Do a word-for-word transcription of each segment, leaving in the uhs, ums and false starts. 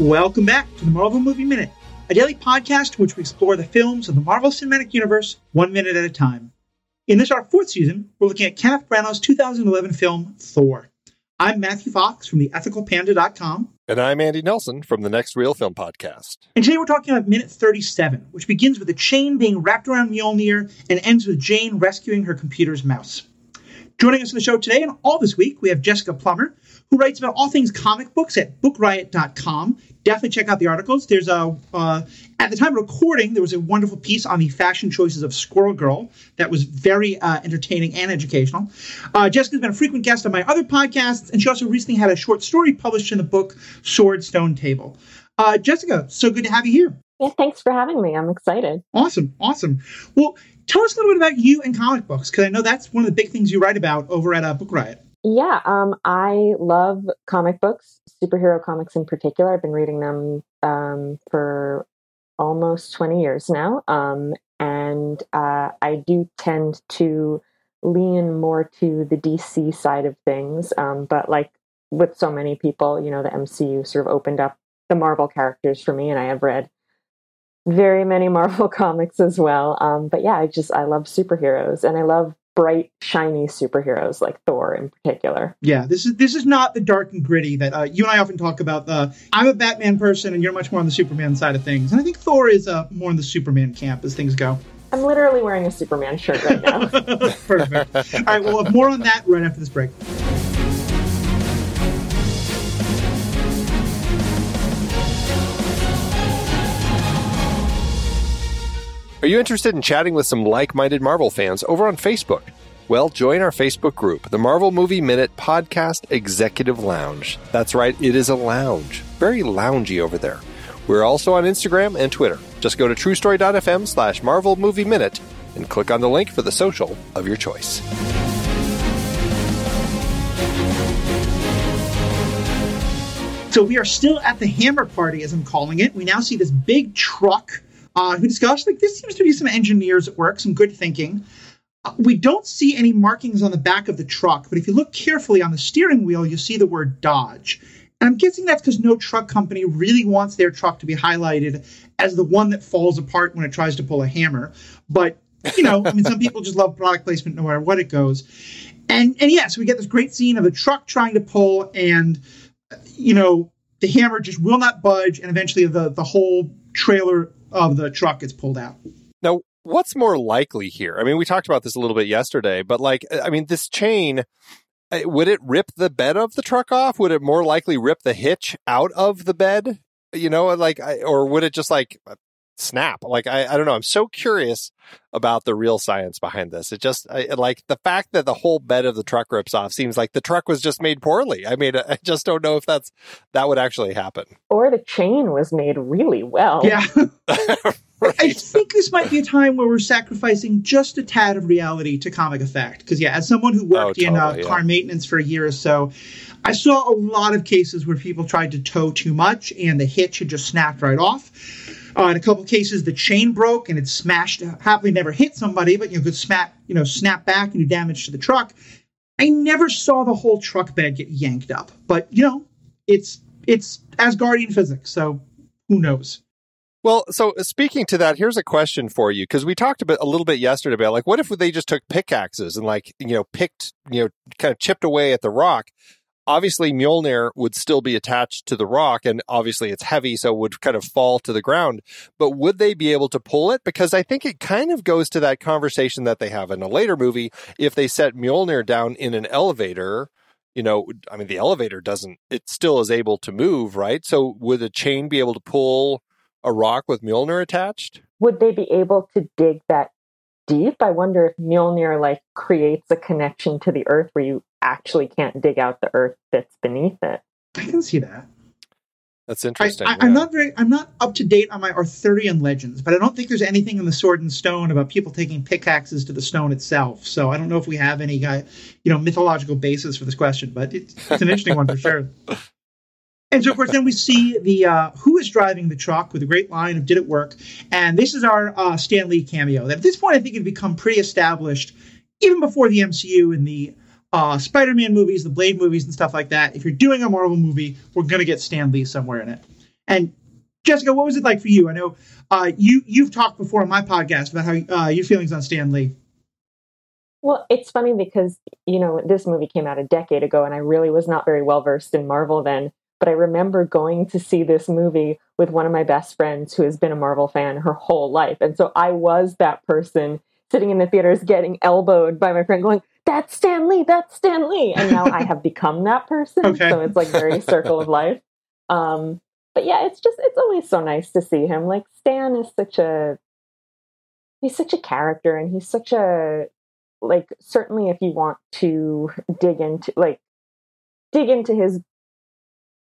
Welcome back to the Marvel Movie Minute, a daily podcast in which we explore the films of the Marvel Cinematic Universe one minute at a time. In this, our fourth season, we're looking at Kenneth Branagh's two thousand eleven film, Thor. I'm Matthew Fox from the ethical panda dot com. And I'm Andy Nelson from The Next Real Film Podcast. And today we're talking about Minute thirty-seven, which begins with a chain being wrapped around Mjolnir and ends with Jane rescuing her computer's mouse. Joining us on the show today and all this week, we have Jessica Plummer, who writes about all things comic books at book riot dot com. Definitely check out the articles. There's a uh, at the time of recording, there was a wonderful piece on the fashion choices of Squirrel Girl that was very uh, entertaining and educational. Uh, Jessica's been a frequent guest on my other podcasts, and she also recently had a short story published in the book Sword Stone Table. Uh, Jessica, so good to have you here. Yeah, thanks for having me. I'm excited. Awesome, awesome. Well, tell us a little bit about you and comic books, because I know that's one of the big things you write about over at uh, Book Riot. Yeah, um, I love comic books, superhero comics in particular. I've been reading them um, for almost twenty years now, um, and uh, I do tend to lean more to the D C side of things, um, but like with so many people, you know, the M C U sort of opened up the Marvel characters for me, and I have read very many Marvel comics as well. Um, but yeah, I just, I love superheroes, and I love bright, shiny superheroes like Thor in particular. Yeah, this is this is not the dark and gritty that uh, you and I often talk about. Uh, I'm a Batman person and you're much more on the Superman side of things. And I think Thor is uh, more in the Superman camp as things go. I'm literally wearing a Superman shirt right now. Perfect. All right, we'll have more on that right after this break. Are you interested in chatting with some like-minded Marvel fans over on Facebook? Well, join our Facebook group, the Marvel Movie Minute Podcast Executive Lounge. That's right, it is a lounge. Very loungy over there. We're also on Instagram and Twitter. Just go to truestory.fm slash Marvel Movie Minute and click on the link for the social of your choice. So we are still at the Hammer Party, as I'm calling it. We now see this big truck Uh, who discussed, like, this seems to be some engineers at work, some good thinking. Uh, we don't see any markings on the back of the truck, but if you look carefully on the steering wheel, you see the word Dodge. And I'm guessing that's because no truck company really wants their truck to be highlighted as the one that falls apart when it tries to pull a hammer. But, you know, I mean, some people just love product placement no matter what it goes. And, and yes, yeah, so we get this great scene of a truck trying to pull and, you know, the hammer just will not budge, and eventually the, the whole trailer of the truck gets pulled out. Now, what's more likely here? I mean, we talked about this a little bit yesterday, but like, I mean, this chain, would it rip the bed of the truck off? Would it more likely rip the hitch out of the bed? You know, like, or would it just like snap? Like, I, I don't know. I'm so curious about the real science behind this. It just I, like the fact that the whole bed of the truck rips off seems like the truck was just made poorly. I mean, I just don't know if that's that would actually happen. Or the chain was made really well. Yeah. Right. I think this might be a time where we're sacrificing just a tad of reality to comic effect. Because, yeah, as someone who worked oh, totally, in uh, yeah. car maintenance for a year or so, I saw a lot of cases where people tried to tow too much and the hitch had just snapped right off. Uh, in a couple of cases, the chain broke and it smashed. Happily never hit somebody, but you could snap, you know, snap back and do damage to the truck. I never saw the whole truck bed get yanked up. But, you know, it's it's Asgardian physics, so who knows? Well, so speaking to that, here's a question for you, because we talked a, bit, a little bit yesterday about, like, what if they just took pickaxes and, like, you know, picked, you know, kind of chipped away at the rock? Obviously, Mjolnir would still be attached to the rock, and obviously it's heavy, so it would kind of fall to the ground. But would they be able to pull it? Because I think it kind of goes to that conversation that they have in a later movie. If they set Mjolnir down in an elevator, you know, I mean, the elevator doesn't, it still is able to move, right? So would a chain be able to pull a rock with Mjolnir attached? Would they be able to dig that deep? I wonder if Mjolnir, like, creates a connection to the earth where you actually can't dig out the earth that's beneath it. I can see that. That's interesting. I, I, yeah. I'm not very, I'm not up to date on my Arthurian legends, but I don't think there's anything in the Sword and Stone about people taking pickaxes to the stone itself. So I don't know if we have any, uh, you know, mythological basis for this question, but it's, it's an interesting one for sure. And so, of course, then we see the uh, who is driving the truck with a great line of "Did it work?" And this is our uh, Stan Lee cameo. That at this point, I think it had become pretty established, even before the M C U and the uh, Spider-Man movies, the Blade movies, and stuff like that. If you're doing a Marvel movie, we're going to get Stan Lee somewhere in it. And Jessica, what was it like for you? I know uh, you, you've talked before on my podcast about how uh, your feelings on Stan Lee. Well, it's funny because, you know, this movie came out a decade ago and I really was not very well versed in Marvel then. But I remember going to see this movie with one of my best friends who has been a Marvel fan her whole life. And so I was that person sitting in the theaters getting elbowed by my friend going, that's Stan Lee, that's Stan Lee. And now I have become that person. Okay. So it's like very circle of life. Um, but yeah, it's just, it's always so nice to see him. Like Stan is such a, he's such a character and he's such a, like, certainly if you want to dig into, like, dig into his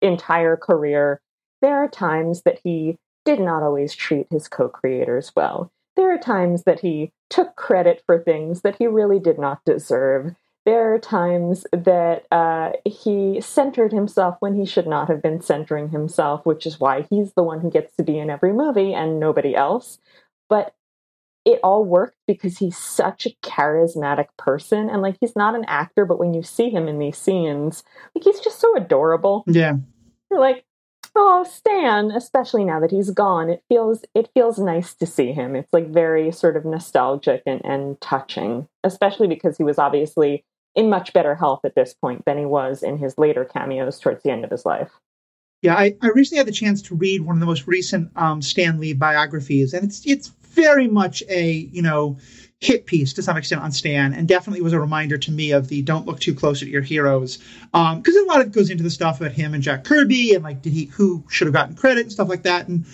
entire career, there are times that he did not always treat his co-creators well. There are times that he took credit for things that he really did not deserve. There are times that uh, he centered himself when he should not have been centering himself, which is why he's the one who gets to be in every movie and nobody else. But it all worked because he's such a charismatic person. And like, he's not an actor, but when you see him in these scenes, like he's just so adorable. Yeah. You're like, oh, Stan, especially now that he's gone, it feels, it feels nice to see him. It's like very sort of nostalgic and, and touching, especially because he was obviously in much better health at this point than he was in his later cameos towards the end of his life. Yeah. I, I recently had the chance to read one of the most recent um, Stan Lee biographies, and it's, it's, very much a, you know, hit piece to some extent on Stan, and definitely was a reminder to me of the don't look too close at your heroes. Um, because a lot of it goes into the stuff about him and Jack Kirby and like, did he, who should have gotten credit and stuff like that. And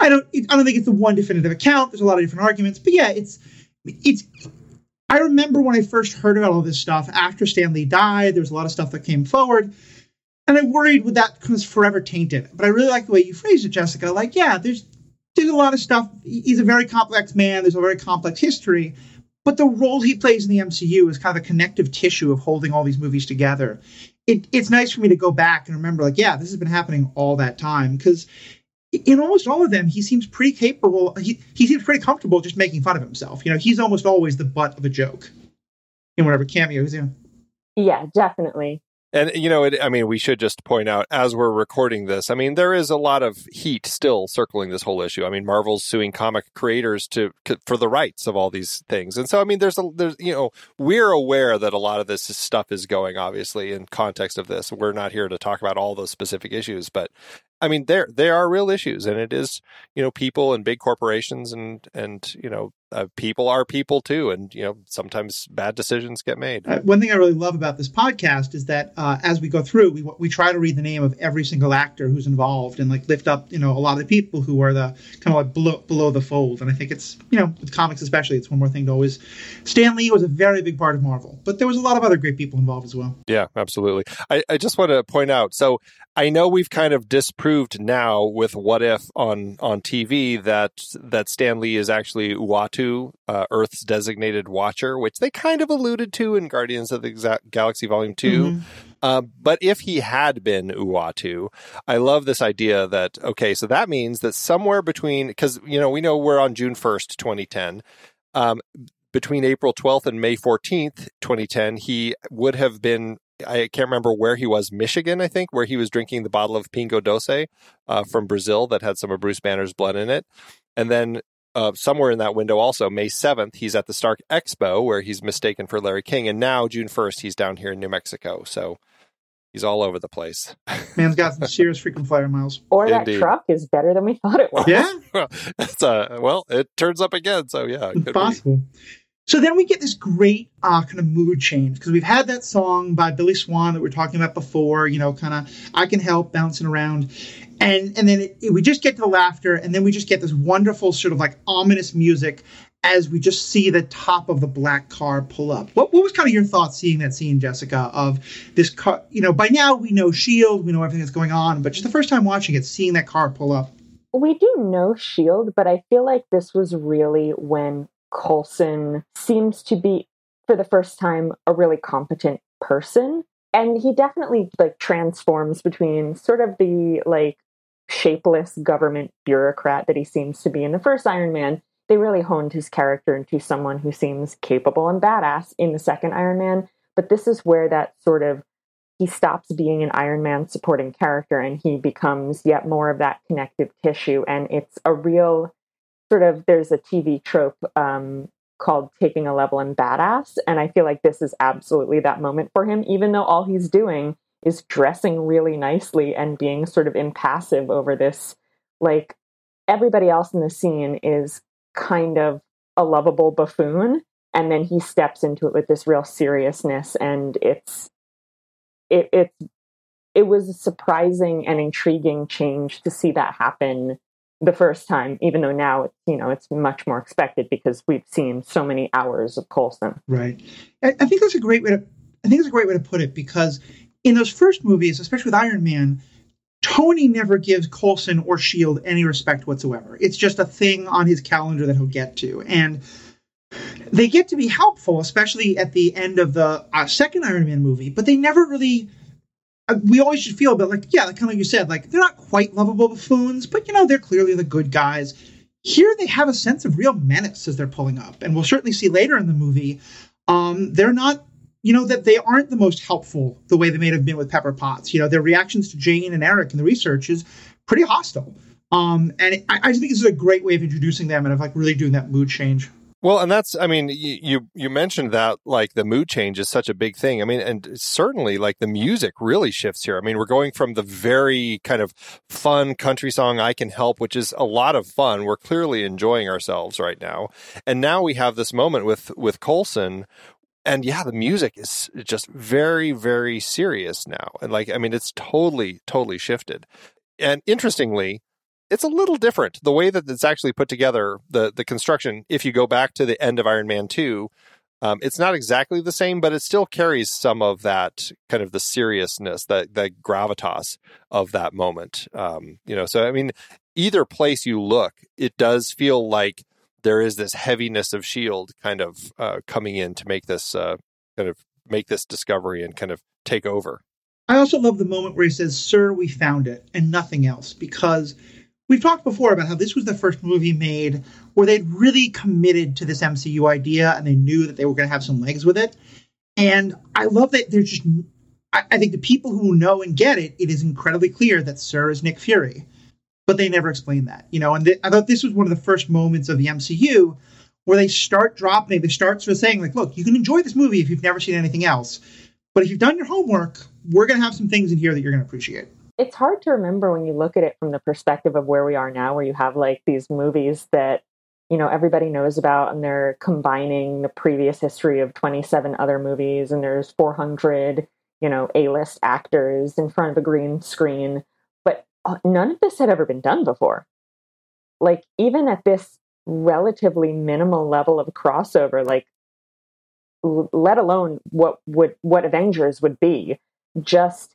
I don't, I don't think it's the one definitive account. There's a lot of different arguments, but yeah, it's, it's, I remember when I first heard about all this stuff after Stan Lee died, there was a lot of stuff that came forward. And I worried would that because forever tainted, but I really like the way you phrased it, Jessica. Like, yeah, there's, There's a lot of stuff. He's a very complex man. There's a very complex history. But the role he plays in the M C U is kind of a connective tissue of holding all these movies together. It, it's nice for me to go back and remember, like, yeah, this has been happening all that time. Because in almost all of them, he seems pretty capable. He, he seems pretty comfortable just making fun of himself. You know, he's almost always the butt of a joke in whatever cameo he's in. Yeah, definitely. And, you know, it, I mean, we should just point out as we're recording this, I mean, there is a lot of heat still circling this whole issue. I mean, Marvel's suing comic creators to for the rights of all these things. And so, I mean, there's, a, there's you know, we're aware that a lot of this stuff is going, obviously, in context of this. We're not here to talk about all those specific issues. But, I mean, there there are real issues. And it is, you know, people and big corporations and, and you know, Uh, people are people too, and you know sometimes bad decisions get made. Uh, one thing I really love about this podcast is that uh, as we go through, we we try to read the name of every single actor who's involved, and like lift up you know a lot of the people who are the kind of like below, below the fold. And I think it's you know with comics especially, it's one more thing to always. Stan Lee was a very big part of Marvel, but there was a lot of other great people involved as well. Yeah, absolutely. I, I just want to point out. So I know we've kind of disproved now with What If on on T V that that Stan Lee is actually Uatu. To, uh, Earth's designated watcher, which they kind of alluded to in Guardians of the Galaxy Volume two. Mm-hmm. Uh, but if he had been Uatu, I love this idea that, okay, so that means that somewhere between, because, you know, we know we're on June first, twenty ten, um, between April twelfth and May fourteenth, twenty ten, he would have been, I can't remember where he was, Michigan, I think, where he was drinking the bottle of Pingo Doce uh, from Brazil that had some of Bruce Banner's blood in it. And then Uh, somewhere in that window also, May seventh, he's at the Stark Expo where he's mistaken for Larry King. And now June first, he's down here in New Mexico. So he's all over the place. Man's got some serious freaking flyer miles. Or that Indeed. Truck is better than we thought it was. Yeah. well, it's, uh, well, it turns up again. So yeah. It's possible. Be. So then we get this great uh, kind of mood change because we've had that song by Billy Swan that we were talking about before, you know, kind of I Can Help bouncing around. And and then it, it, we just get to the laughter, and then we just get this wonderful sort of like ominous music as we just see the top of the black car pull up. What what was kind of your thoughts seeing that scene, Jessica, of this car? You know, by now we know S H I E L D, we know everything that's going on, but just the first time watching it, seeing that car pull up. We do know S H I E L D, but I feel like this was really when Coulson seems to be, for the first time, a really competent person. And he definitely like transforms between sort of the like shapeless government bureaucrat that he seems to be in the first Iron Man. They really honed his character into someone who seems capable and badass in the second Iron Man. But this is where that sort of he stops being an Iron Man supporting character and he becomes yet more of that connective tissue. And it's a real sort of, there's a T V trope um, called taking a level in badass. And I feel like this is absolutely that moment for him, even though all he's doing is dressing really nicely and being sort of impassive over this. Like, everybody else in the scene is kind of a lovable buffoon. And then he steps into it with this real seriousness, and it's, It, it it was a surprising and intriguing change to see that happen the first time, even though now, you know, it's much more expected because we've seen so many hours of Coulson. Right. I, I think that's a great way to I think it's a great way to put it, because in those first movies, especially with Iron Man, Tony never gives Coulson or S H I E L D any respect whatsoever. It's just a thing on his calendar that he'll get to. And they get to be helpful, especially at the end of the uh, second Iron Man movie, but they never really, uh, we always should feel a bit like, yeah, like kind of like you said, like they're not quite lovable buffoons, but you know, they're clearly the good guys. Here they have a sense of real menace as they're pulling up, and we'll certainly see later in the movie, um, they're not, you know, that they aren't the most helpful the way they may have been with Pepper Potts. You know, their reactions to Jane and Eric and the research is pretty hostile. Um, and it, I, I just think this is a great way of introducing them and of like really doing that mood change. Well, and that's, I mean, you, you you mentioned that, like, the mood change is such a big thing. I mean, and certainly, like, the music really shifts here. I mean, we're going from the very kind of fun country song, I Can Help, which is a lot of fun. We're clearly enjoying ourselves right now. And now we have this moment with, with Coulson. And, yeah, the music is just very, very serious now. And, like, I mean, it's totally, totally shifted. And interestingly, it's a little different, the way that it's actually put together, the the construction. If you go back to the end of Iron Man two, um, it's not exactly the same, but it still carries some of that kind of the seriousness, the, the gravitas of that moment. Um, you know, so, I mean, either place you look, it does feel like there is this heaviness of S H I E L D kind of uh, coming in to make this uh, kind of make this discovery and kind of take over. I also love the moment where he says, "Sir, we found it," and nothing else, because we've talked before about how this was the first movie made where they'd really committed to this M C U idea and they knew that they were going to have some legs with it. And I love that there's just, I, I think the people who know and get it, it is incredibly clear that Sir is Nick Fury, but they never explain that, you know, and th- I thought this was one of the first moments of the M C U where they start dropping, they start sort of saying like, look, you can enjoy this movie if you've never seen anything else, but if you've done your homework, we're going to have some things in here that you're going to appreciate. It's hard to remember when you look at it from the perspective of where we are now, where you have like these movies that, you know, everybody knows about, and they're combining the previous history of twenty-seven other movies, and there's four hundred, you know, A-list actors in front of a green screen. But none of this had ever been done before. Like, even at this relatively minimal level of crossover, like, let alone what would what Avengers would be, just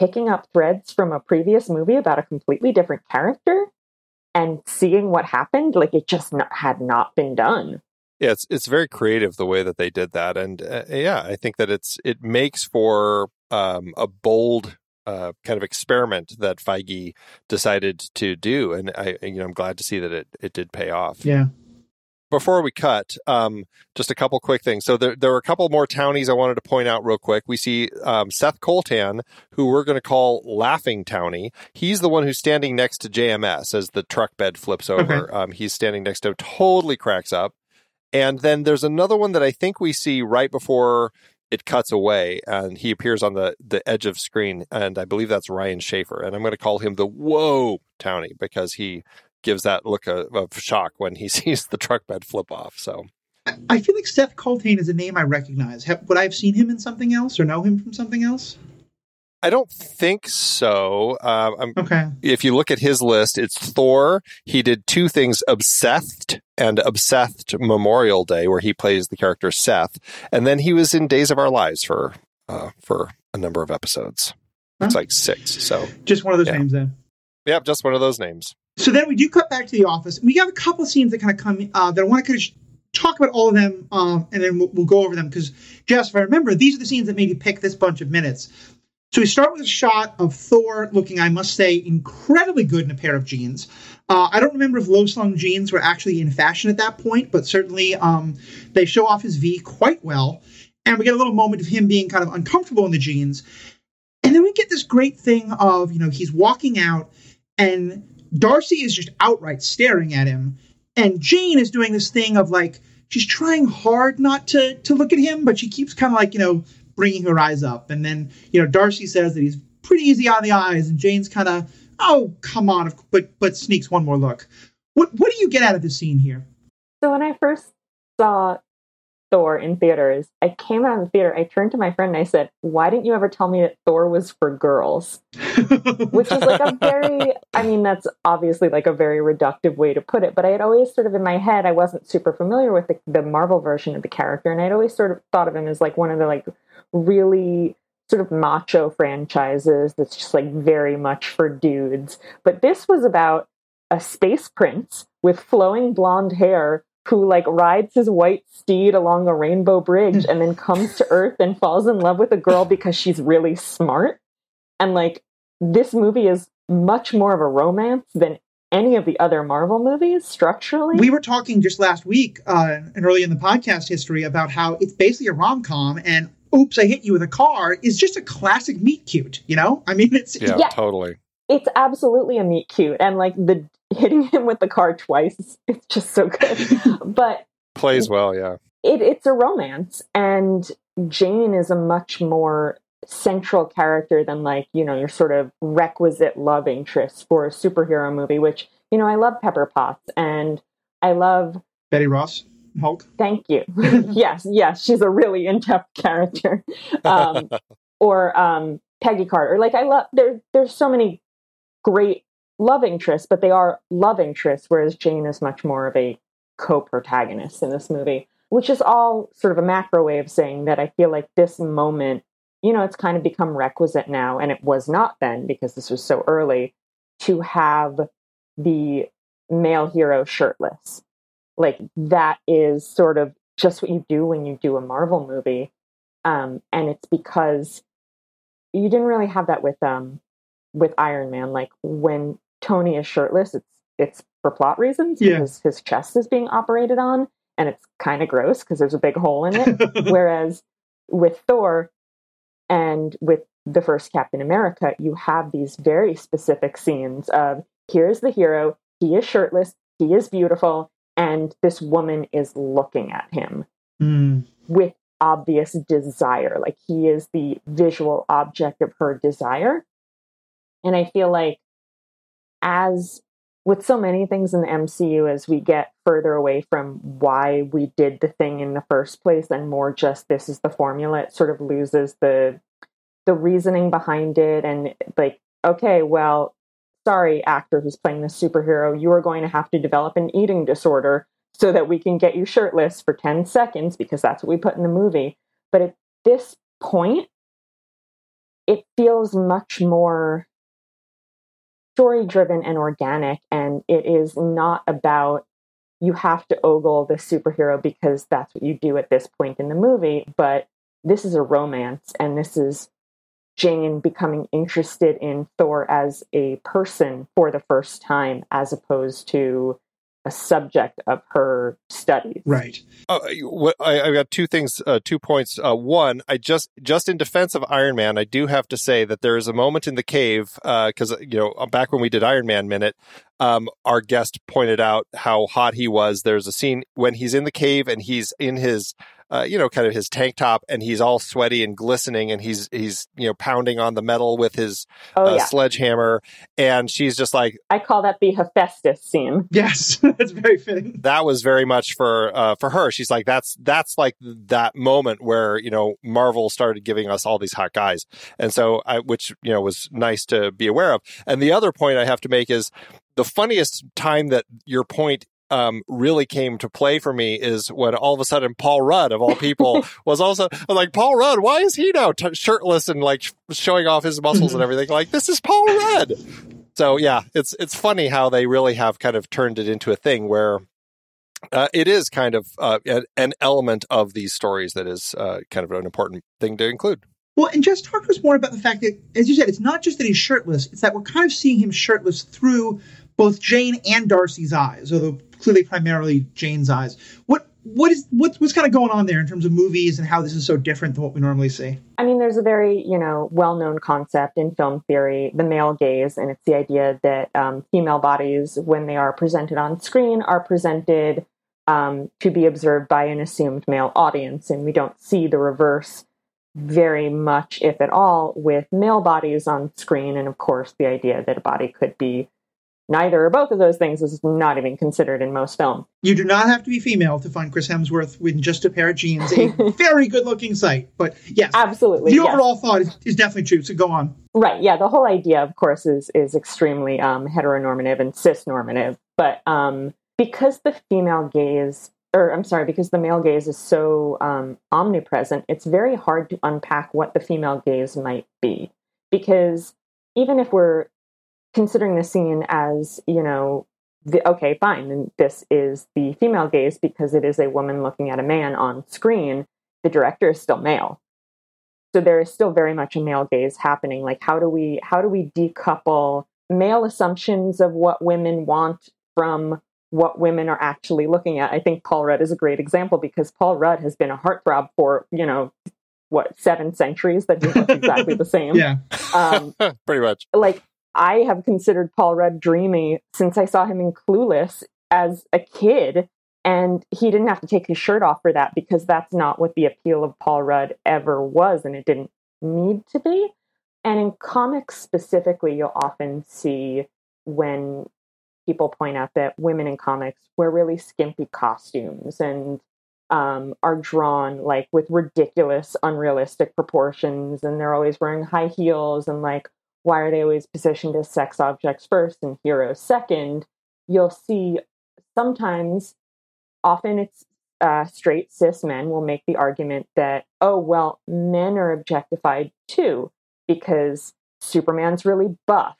picking up threads from a previous movie about a completely different character and seeing what happened, like it just not, had not been done. Yeah, it's it's very creative the way that they did that, and uh, yeah, I think that it's it makes for um, a bold uh, kind of experiment that Feige decided to do, and I you know I'm glad to see that it it did pay off. Yeah. Before we cut, um, just a couple quick things. So there, there were a couple more townies I wanted to point out real quick. We see um, Seth Coltan, who we're going to call Laughing Townie. He's the one who's standing next to J M S as the truck bed flips over. Okay. Um, he's standing next to him, totally cracks up. And then there's another one that I think we see right before it cuts away, and he appears on the, the edge of screen, and I believe that's Ryan Schaefer. And I'm going to call him the Whoa Townie because he gives that look of, of shock when he sees the truck bed flip off. So I feel like Seth Coltan is a name I recognize. Have, would I have seen him in something else or know him from something else? I don't think so. Uh, I'm, okay. If you look at his list, it's Thor. He did two things, Obsessed and Obsessed Memorial Day, where he plays the character Seth. And then he was in Days of Our Lives for, uh, for a number of episodes. Huh? It's like six. So just one of those yeah. names then. Yep, just one of those names. So then we do cut back to the office. We have a couple of scenes that kind of come uh, that I want to kind of talk about all of them, um, and then we'll, we'll go over them. Because, Jess, if I remember, these are the scenes that made you pick this bunch of minutes. So we start with a shot of Thor looking, I must say, incredibly good in a pair of jeans. Uh, I don't remember if low-slung jeans were actually in fashion at that point, but certainly um, they show off his V quite well. And we get a little moment of him being kind of uncomfortable in the jeans. And then we get this great thing of, you know, he's walking out and Darcy is just outright staring at him. And Jane is doing this thing of, like, she's trying hard not to to look at him, but she keeps kind of, like, you know, bringing her eyes up. And then, you know, Darcy says that he's pretty easy on the eyes, and Jane's kind of, oh, come on, but but sneaks one more look. What what do you get out of this scene here? So when I first saw Thor in theaters, I came out of the theater, I turned to my friend and I said, why didn't you ever tell me that Thor was for girls? Which is like a very, I mean, that's obviously like a very reductive way to put it, but I had always sort of in my head, I wasn't super familiar with the, the Marvel version of the character, and I'd always sort of thought of him as like one of the like really sort of macho franchises that's just like very much for dudes. But this was about a space prince with flowing blonde hair who like rides his white steed along a rainbow bridge and then comes to Earth and falls in love with a girl because she's really smart. And like, this movie is much more of a romance than any of the other Marvel movies structurally. We were talking just last week uh, and early in the podcast history about how it's basically a rom-com, and Oops, I Hit You With a Car is just a classic meet cute, you know? I mean, it's... Yeah, yeah, totally. It's absolutely a meet cute. And like the hitting him with the car twice, it's just so good. But plays well, yeah. It, it's a romance. And Jane is a much more central character than like, you know, your sort of requisite love interest for a superhero movie, which, you know, I love Pepper Potts and I love... Betty Ross. Hulk. Thank you. yes, yes, she's a really in-depth character. Um, or um, Peggy Carter. Like I love there. There's so many great love interests, but they are love interests, whereas Jane is much more of a co-protagonist in this movie, which is all sort of a macro way of saying that I feel like this moment, you know, it's kind of become requisite now, and it was not then because this was so early, to have the male hero shirtless. Like, that is sort of just what you do when you do a Marvel movie. Um, and it's because you didn't really have that with um, with Iron Man. Like, when Tony is shirtless, it's it's for plot reasons, yeah, because his chest is being operated on, and it's kind of gross because there's a big hole in it. Whereas with Thor and with the first Captain America, you have these very specific scenes of, here's the hero, he is shirtless, he is beautiful, and this woman is looking at him mm. with obvious desire. Like, he is the visual object of her desire. And I feel like, as with so many things in the M C U, as we get further away from why we did the thing in the first place and more just this is the formula, it sort of loses the the reasoning behind it. And like, okay, well, sorry, actor who's playing this superhero, you are going to have to develop an eating disorder so that we can get you shirtless for ten seconds because that's what we put in the movie. But at this point, it feels much more story-driven and organic, and it is not about you have to ogle the superhero because that's what you do at this point in the movie, but this is a romance, and this is Jane becoming interested in Thor as a person for the first time, as opposed to a subject of her studies. Right. Uh, I, I've got two things, uh, two points. Uh, one, I just, just in defense of Iron Man, I do have to say that there is a moment in the cave, because, uh, you know, back when we did Iron Man Minute, um, our guest pointed out how hot he was. There's a scene when he's in the cave and he's in his... Uh, you know, kind of his tank top, and he's all sweaty and glistening, and he's, he's you know, pounding on the metal with his oh, uh, yeah. sledgehammer. And she's just like... I call that the Hephaestus scene. Yes, that's very fitting. That was very much for uh, for her. She's like, that's that's like that moment where, you know, Marvel started giving us all these hot guys. And so, I, which, you know, was nice to be aware of. And the other point I have to make is the funniest time that your point Um, really came to play for me is when all of a sudden Paul Rudd, of all people, was also I'm like, Paul Rudd, why is he now t- shirtless and like sh- showing off his muscles and everything? Like, this is Paul Rudd. So yeah, it's it's funny how they really have kind of turned it into a thing where uh, it is kind of uh, an element of these stories that is uh, kind of an important thing to include. Well, and just talk to us more about the fact that, as you said, it's not just that he's shirtless, it's that we're kind of seeing him shirtless through both Jane and Darcy's eyes, although clearly primarily Jane's eyes. What What is what, what's kind of going on there in terms of movies and how this is so different than what we normally see? I mean, there's a very, you know, well-known concept in film theory, the male gaze, and it's the idea that um, female bodies, when they are presented on screen, are presented um, to be observed by an assumed male audience, and we don't see the reverse very much, if at all, with male bodies on screen. And of course, the idea that a body could be neither or both of those things is not even considered in most film. You do not have to be female to find Chris Hemsworth with just a pair of jeans, a very good-looking sight. But yes, absolutely. The overall yes. thought is, is definitely true. So go on. Right. Yeah. The whole idea, of course, is is extremely um, heteronormative and cisnormative. But um, because the female gaze, or I'm sorry, because the male gaze is so um, omnipresent, it's very hard to unpack what the female gaze might be. Because even if we're considering the scene as, you know, the, okay, fine, and this is the female gaze because it is a woman looking at a man on screen, the director is still male. So there is still very much a male gaze happening. Like, how do we, how do we decouple male assumptions of what women want from what women are actually looking at? I think Paul Rudd is a great example, because Paul Rudd has been a heartthrob for, you know, what, seven centuries that he looks exactly the same. Yeah. Um, pretty much. Like, I have considered Paul Rudd dreamy since I saw him in Clueless as a kid, and he didn't have to take his shirt off for that, because that's not what the appeal of Paul Rudd ever was, and it didn't need to be. And in comics specifically, you'll often see when people point out that women in comics wear really skimpy costumes and um, are drawn like with ridiculous, unrealistic proportions, and they're always wearing high heels, and like, why are they always positioned as sex objects first and heroes second? You'll see sometimes, often it's uh, straight cis men will make the argument that, oh, well, men are objectified too, because Superman's really buff,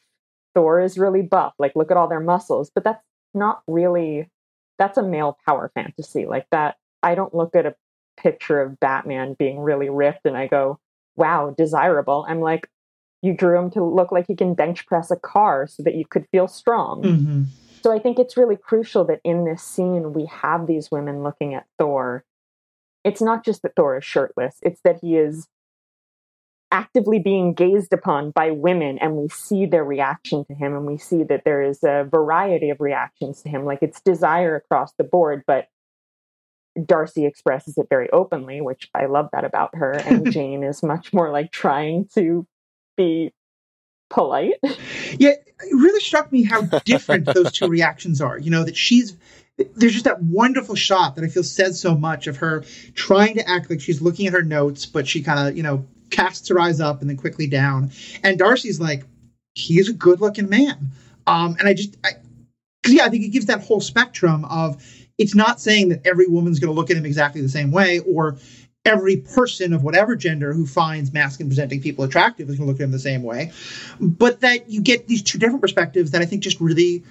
Thor is really buff, like, look at all their muscles. But that's not really, that's a male power fantasy. Like, that, I don't look at a picture of Batman being really ripped and I go, wow, desirable. I'm like, you drew him to look like he can bench press a car so that you could feel strong. Mm-hmm. So I think it's really crucial that in this scene, we have these women looking at Thor. It's not just that Thor is shirtless. It's that he is actively being gazed upon by women, and we see their reaction to him. And we see that there is a variety of reactions to him. Like, it's desire across the board, but Darcy expresses it very openly, which I love that about her. And Jane is much more like trying to be polite. Yeah, it really struck me how different those two reactions are. You know, that she's, there's just that wonderful shot that I feel says so much of her trying to act like she's looking at her notes, but she kind of, you know, casts her eyes up and then quickly down. And Darcy's like, he's a good looking man. Um, and I just, I, cause yeah, I think it gives that whole spectrum of, it's not saying that every woman's going to look at him exactly the same way, or every person of whatever gender who finds masculine presenting people attractive is going to look at them the same way. But that you get these two different perspectives that I think just really,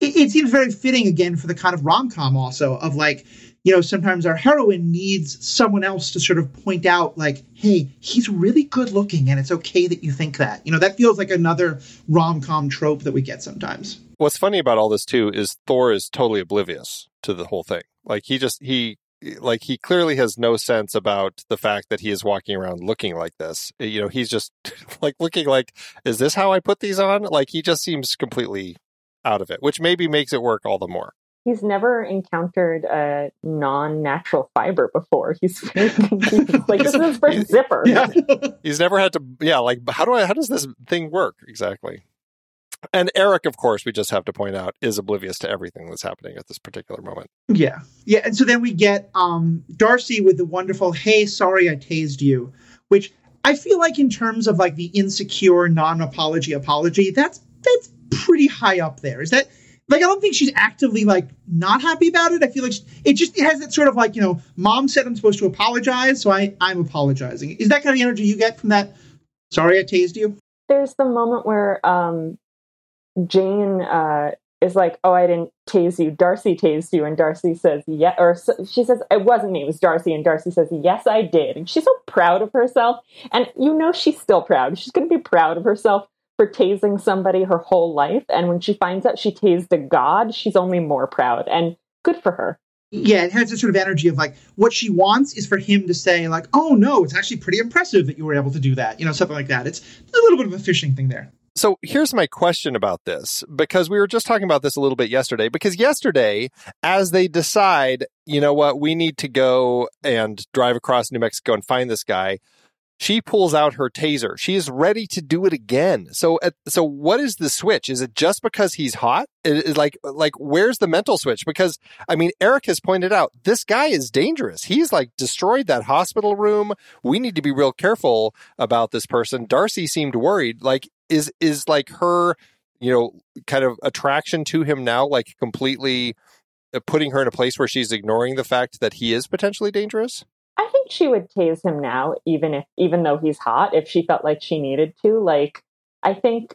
it, it seems very fitting again for the kind of rom-com also of like, you know, sometimes our heroine needs someone else to sort of point out like, hey, he's really good looking and it's okay that you think that. You know, that feels like another rom-com trope that we get sometimes. What's funny about all this too is Thor is totally oblivious to the whole thing. Like he just, he, like he clearly has no sense about the fact that he is walking around looking like this. You know, he's just like looking like, is this how I put these on? Like he just seems completely out of it, which maybe makes it work all the more. He's never encountered a non-natural fiber before. He's, he's like, this is his first zipper. Yeah. He's never had to, yeah, like, how do I, how does this thing work? Exactly. And Eric, of course, we just have to point out, is oblivious to everything that's happening at this particular moment. Yeah. Yeah. And so then we get um, Darcy with the wonderful, hey, sorry, I tased you, which I feel like in terms of like the insecure non-apology apology, that's that's pretty high up there. Is that like, I don't think she's actively like not happy about it. I feel like she, it just it has that sort of like, you know, mom said I'm supposed to apologize, so I, I'm apologizing. Is that kind of the energy you get from that? Sorry, I tased you. There's the moment where um Jane uh, is like, oh, I didn't tase you. Darcy tased you. And Darcy says, yeah, or so, she says, it wasn't me, it was Darcy. And Darcy says, yes, I did. And she's so proud of herself. And you know, she's still proud. She's going to be proud of herself for tasing somebody her whole life. And when she finds out she tased a god, she's only more proud, and good for her. Yeah, it has this sort of energy of like what she wants is for him to say like, oh, no, it's actually pretty impressive that you were able to do that. You know, something like that. It's a little bit of a fishing thing there. So here's my question about this, because we were just talking about this a little bit yesterday, because yesterday, as they decide, you know what, we need to go and drive across New Mexico and find this guy, she pulls out her taser. She is ready to do it again. So uh, so what is the switch? Is it just because he's hot? It, it, like, like where's the mental switch? Because, I mean, Eric has pointed out, this guy is dangerous. He's, like, destroyed that hospital room. We need to be real careful about this person. Darcy seemed worried. Like, is is, like, her, you know, kind of attraction to him now, like, completely putting her in a place where she's ignoring the fact that he is potentially dangerous? I think she would tase him now, even if, even though he's hot, if she felt like she needed to. Like, I think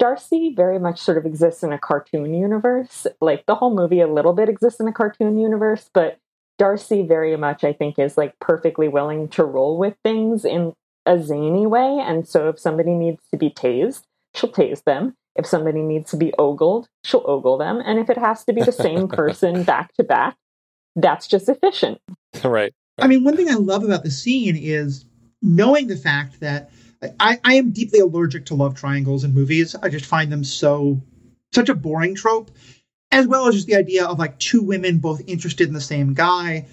Darcy very much sort of exists in a cartoon universe. Like, the whole movie a little bit exists in a cartoon universe, but Darcy very much, I think, is like perfectly willing to roll with things in a zany way. And so if somebody needs to be tased, she'll tase them. If somebody needs to be ogled, she'll ogle them. And if it has to be the same person back to back, that's just efficient. Right. I mean, one thing I love about the scene is knowing the fact that I, I am deeply allergic to love triangles in movies. I just find them so such a boring trope, as well as just the idea of like two women both interested in the same guy.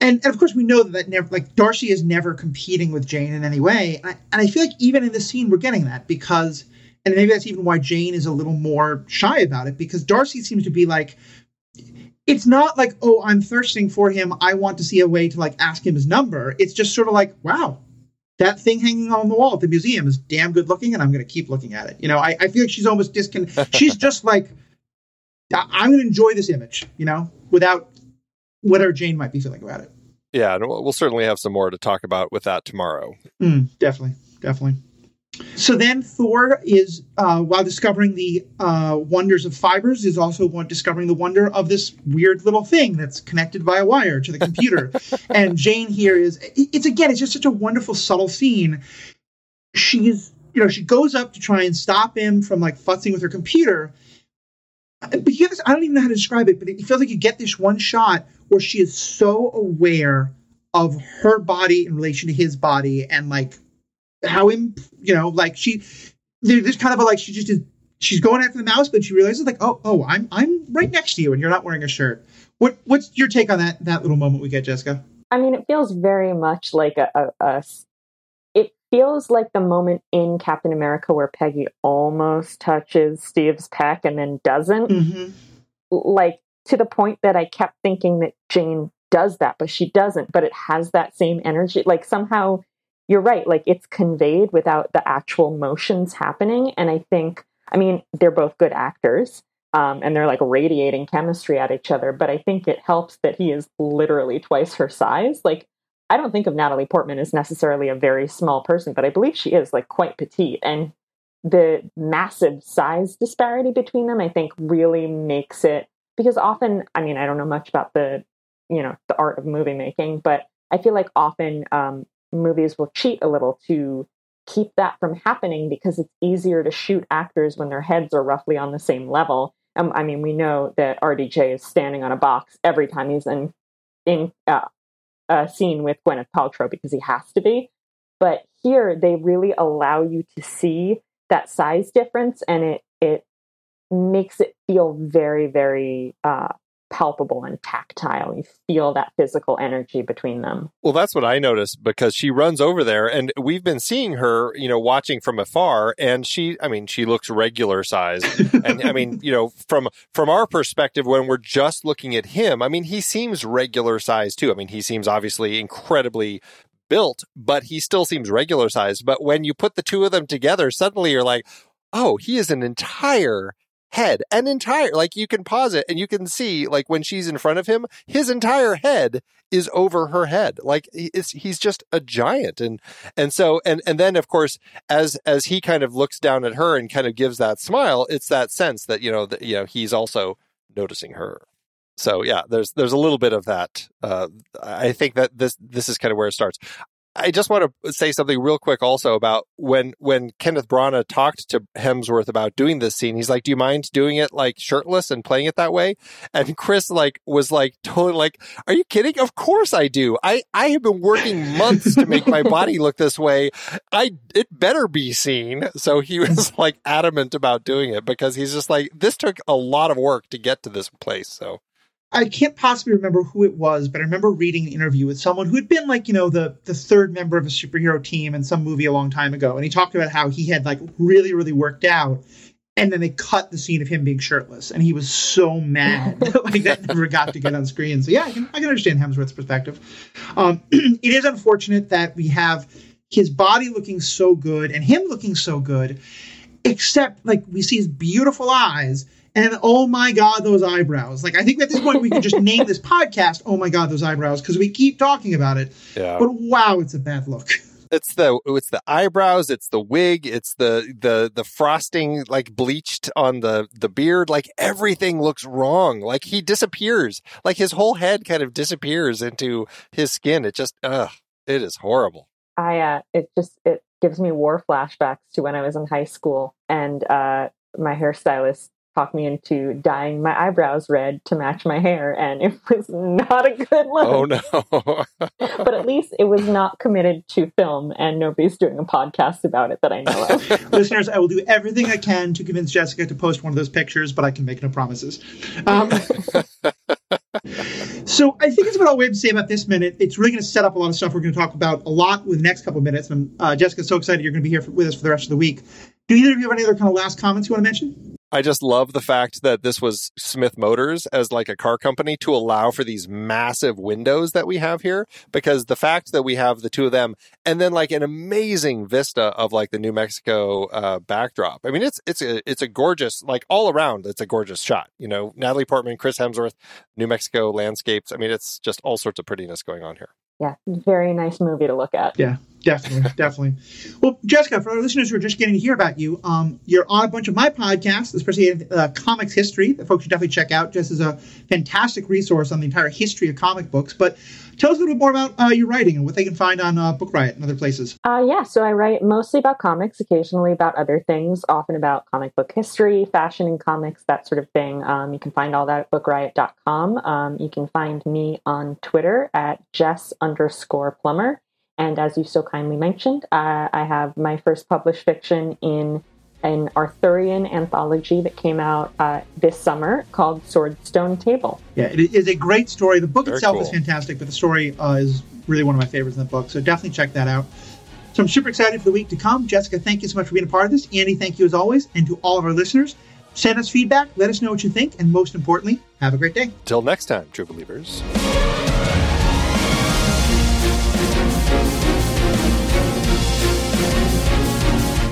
And, and of course, we know that, that never like Darcy is never competing with Jane in any way. And I, and I feel like even in this scene, we're getting that because and maybe that's even why Jane is a little more shy about it, because Darcy seems to be like, it's not like, oh, I'm thirsting for him. I want to see a way to, like, ask him his number. It's just sort of like, wow, that thing hanging on the wall at the museum is damn good looking, and I'm going to keep looking at it. You know, I, I feel like she's almost disconnected. She's just like, I- I'm going to enjoy this image, you know, without whatever Jane might be feeling about it. Yeah, and we'll certainly have some more to talk about with that tomorrow. Mm, definitely, definitely. So then Thor is, uh, while discovering the uh, wonders of fibers, is also discovering the wonder of this weird little thing that's connected by a wire to the computer. And Jane here is, it's again, it's just such a wonderful, subtle scene. She's, you know, she goes up to try and stop him from like futzing with her computer. But you get this, I don't even know how to describe it, but it feels like you get this one shot where she is so aware of her body in relation to his body and like, how imp- you know, like she, there's kind of a like she just is. She's going after the mouse, but she realizes like, oh, oh, I'm I'm right next to you, and you're not wearing a shirt. What what's your take on that that little moment we get, Jessica? I mean, it feels very much like a, a, a it feels like the moment in Captain America where Peggy almost touches Steve's pack and then doesn't, mm-hmm. like to the point that I kept thinking that Jane does that, but she doesn't. But it has that same energy, like somehow. You're right, like it's conveyed without the actual motions happening. And I think, I mean, they're both good actors um, and they're like radiating chemistry at each other. But I think it helps that he is literally twice her size. Like, I don't think of Natalie Portman as necessarily a very small person, but I believe she is like quite petite. And the massive size disparity between them, I think, really makes it because often, I mean, I don't know much about the, you know, the art of movie making, but I feel like often, um, movies will cheat a little to keep that from happening because it's easier to shoot actors when their heads are roughly on the same level. Um, I mean, we know that R D J is standing on a box every time he's in, in uh, a scene with Gwyneth Paltrow because he has to be. But here, they really allow you to see that size difference, and it it makes it feel very, very... Uh, palpable and tactile. You feel that physical energy between them. Well, that's what I noticed because she runs over there and we've been seeing her, you know, watching from afar and she, I mean, she looks regular size. And I mean, you know, from, from our perspective, when we're just looking at him, I mean, he seems regular size too. I mean, he seems obviously incredibly built, but he still seems regular size. But when you put the two of them together, suddenly you're like, oh, he is an entire head, an entire, like you can pause it and you can see like when she's in front of him, his entire head is over her head. Like it's, he's just a giant. And, and so, and, and then of course, as, as he kind of looks down at her and kind of gives that smile, it's that sense that, you know, that, you know, he's also noticing her. So yeah, there's, there's a little bit of that. Uh, I think that this, this is kind of where it starts. I just want to say something real quick also about when when Kenneth Branagh talked to Hemsworth about doing this scene, he's like, do you mind doing it like shirtless and playing it that way? And Chris like was like totally like, are you kidding? Of course I do. I, I have been working months to make my body look this way. I it better be seen. So he was like adamant about doing it because he's just like, this took a lot of work to get to this place. So I can't possibly remember who it was, but I remember reading an interview with someone who had been like, you know, the the third member of a superhero team in some movie a long time ago. And he talked about how he had like really, really worked out. And then they cut the scene of him being shirtless. And he was so mad like that never got to get on screen. So, yeah, I can, I can understand Hemsworth's perspective. Um, it is unfortunate that we have his body looking so good and him looking so good, except like we see his beautiful eyes. And oh my God, those eyebrows. Like, I think at this point we could just name this podcast, Oh My God, Those Eyebrows, because we keep talking about it. Yeah. But wow, it's a bad look. It's the it's the eyebrows, it's the wig, it's the the the frosting like bleached on the, the beard. Like everything looks wrong. Like he disappears. Like his whole head kind of disappears into his skin. It just ugh, it is horrible. I uh it just it gives me war flashbacks to when I was in high school and uh my hairstylist talked me into dyeing my eyebrows red to match my hair, and it was not a good look. Oh, no. But at least it was not committed to film, and nobody's doing a podcast about it that I know of. Listeners, I will do everything I can to convince Jessica to post one of those pictures, but I can make no promises. Um, so I think it's about all we have to say about this minute. It's really going to set up a lot of stuff we're going to talk about a lot with the next couple of minutes. And uh, Jessica's so excited you're going to be here for, with us for the rest of the week. Do either of you have any other kind of last comments you want to mention? I just love the fact that this was Smith Motors as like a car company to allow for these massive windows that we have here, because the fact that we have the two of them and then like an amazing vista of like the New Mexico uh, backdrop. I mean, it's it's a, it's a gorgeous, like all around, it's a gorgeous shot. You know, Natalie Portman, Chris Hemsworth, New Mexico landscapes. I mean, it's just all sorts of prettiness going on here. Yeah, very nice movie to look at. Yeah, definitely, definitely. Well, Jessica, for our listeners who are just getting to hear about you, um, you're on a bunch of my podcasts, especially uh, Comics History, that folks should definitely check out. Jess is a fantastic resource on the entire history of comic books. But tell us a little bit more about uh, your writing and what they can find on uh, Book Riot and other places. Uh, yeah, so I write mostly about comics, occasionally about other things, often about comic book history, fashion and comics, that sort of thing. Um, you can find all that at book riot dot com. Um, you can find me on Twitter at Jess underscore Plummer. And as you so kindly mentioned, uh, I have my first published fiction in an Arthurian anthology that came out uh, this summer called Sword Stone Table. Yeah, it is a great story. The book Very itself cool. is fantastic, but the story uh, is really one of my favorites in the book. So definitely check that out. So I'm super excited for the week to come. Jessica, thank you so much for being a part of this. Andy, thank you as always. And to all of our listeners, send us feedback, let us know what you think, and most importantly, have a great day. Till next time, true believers.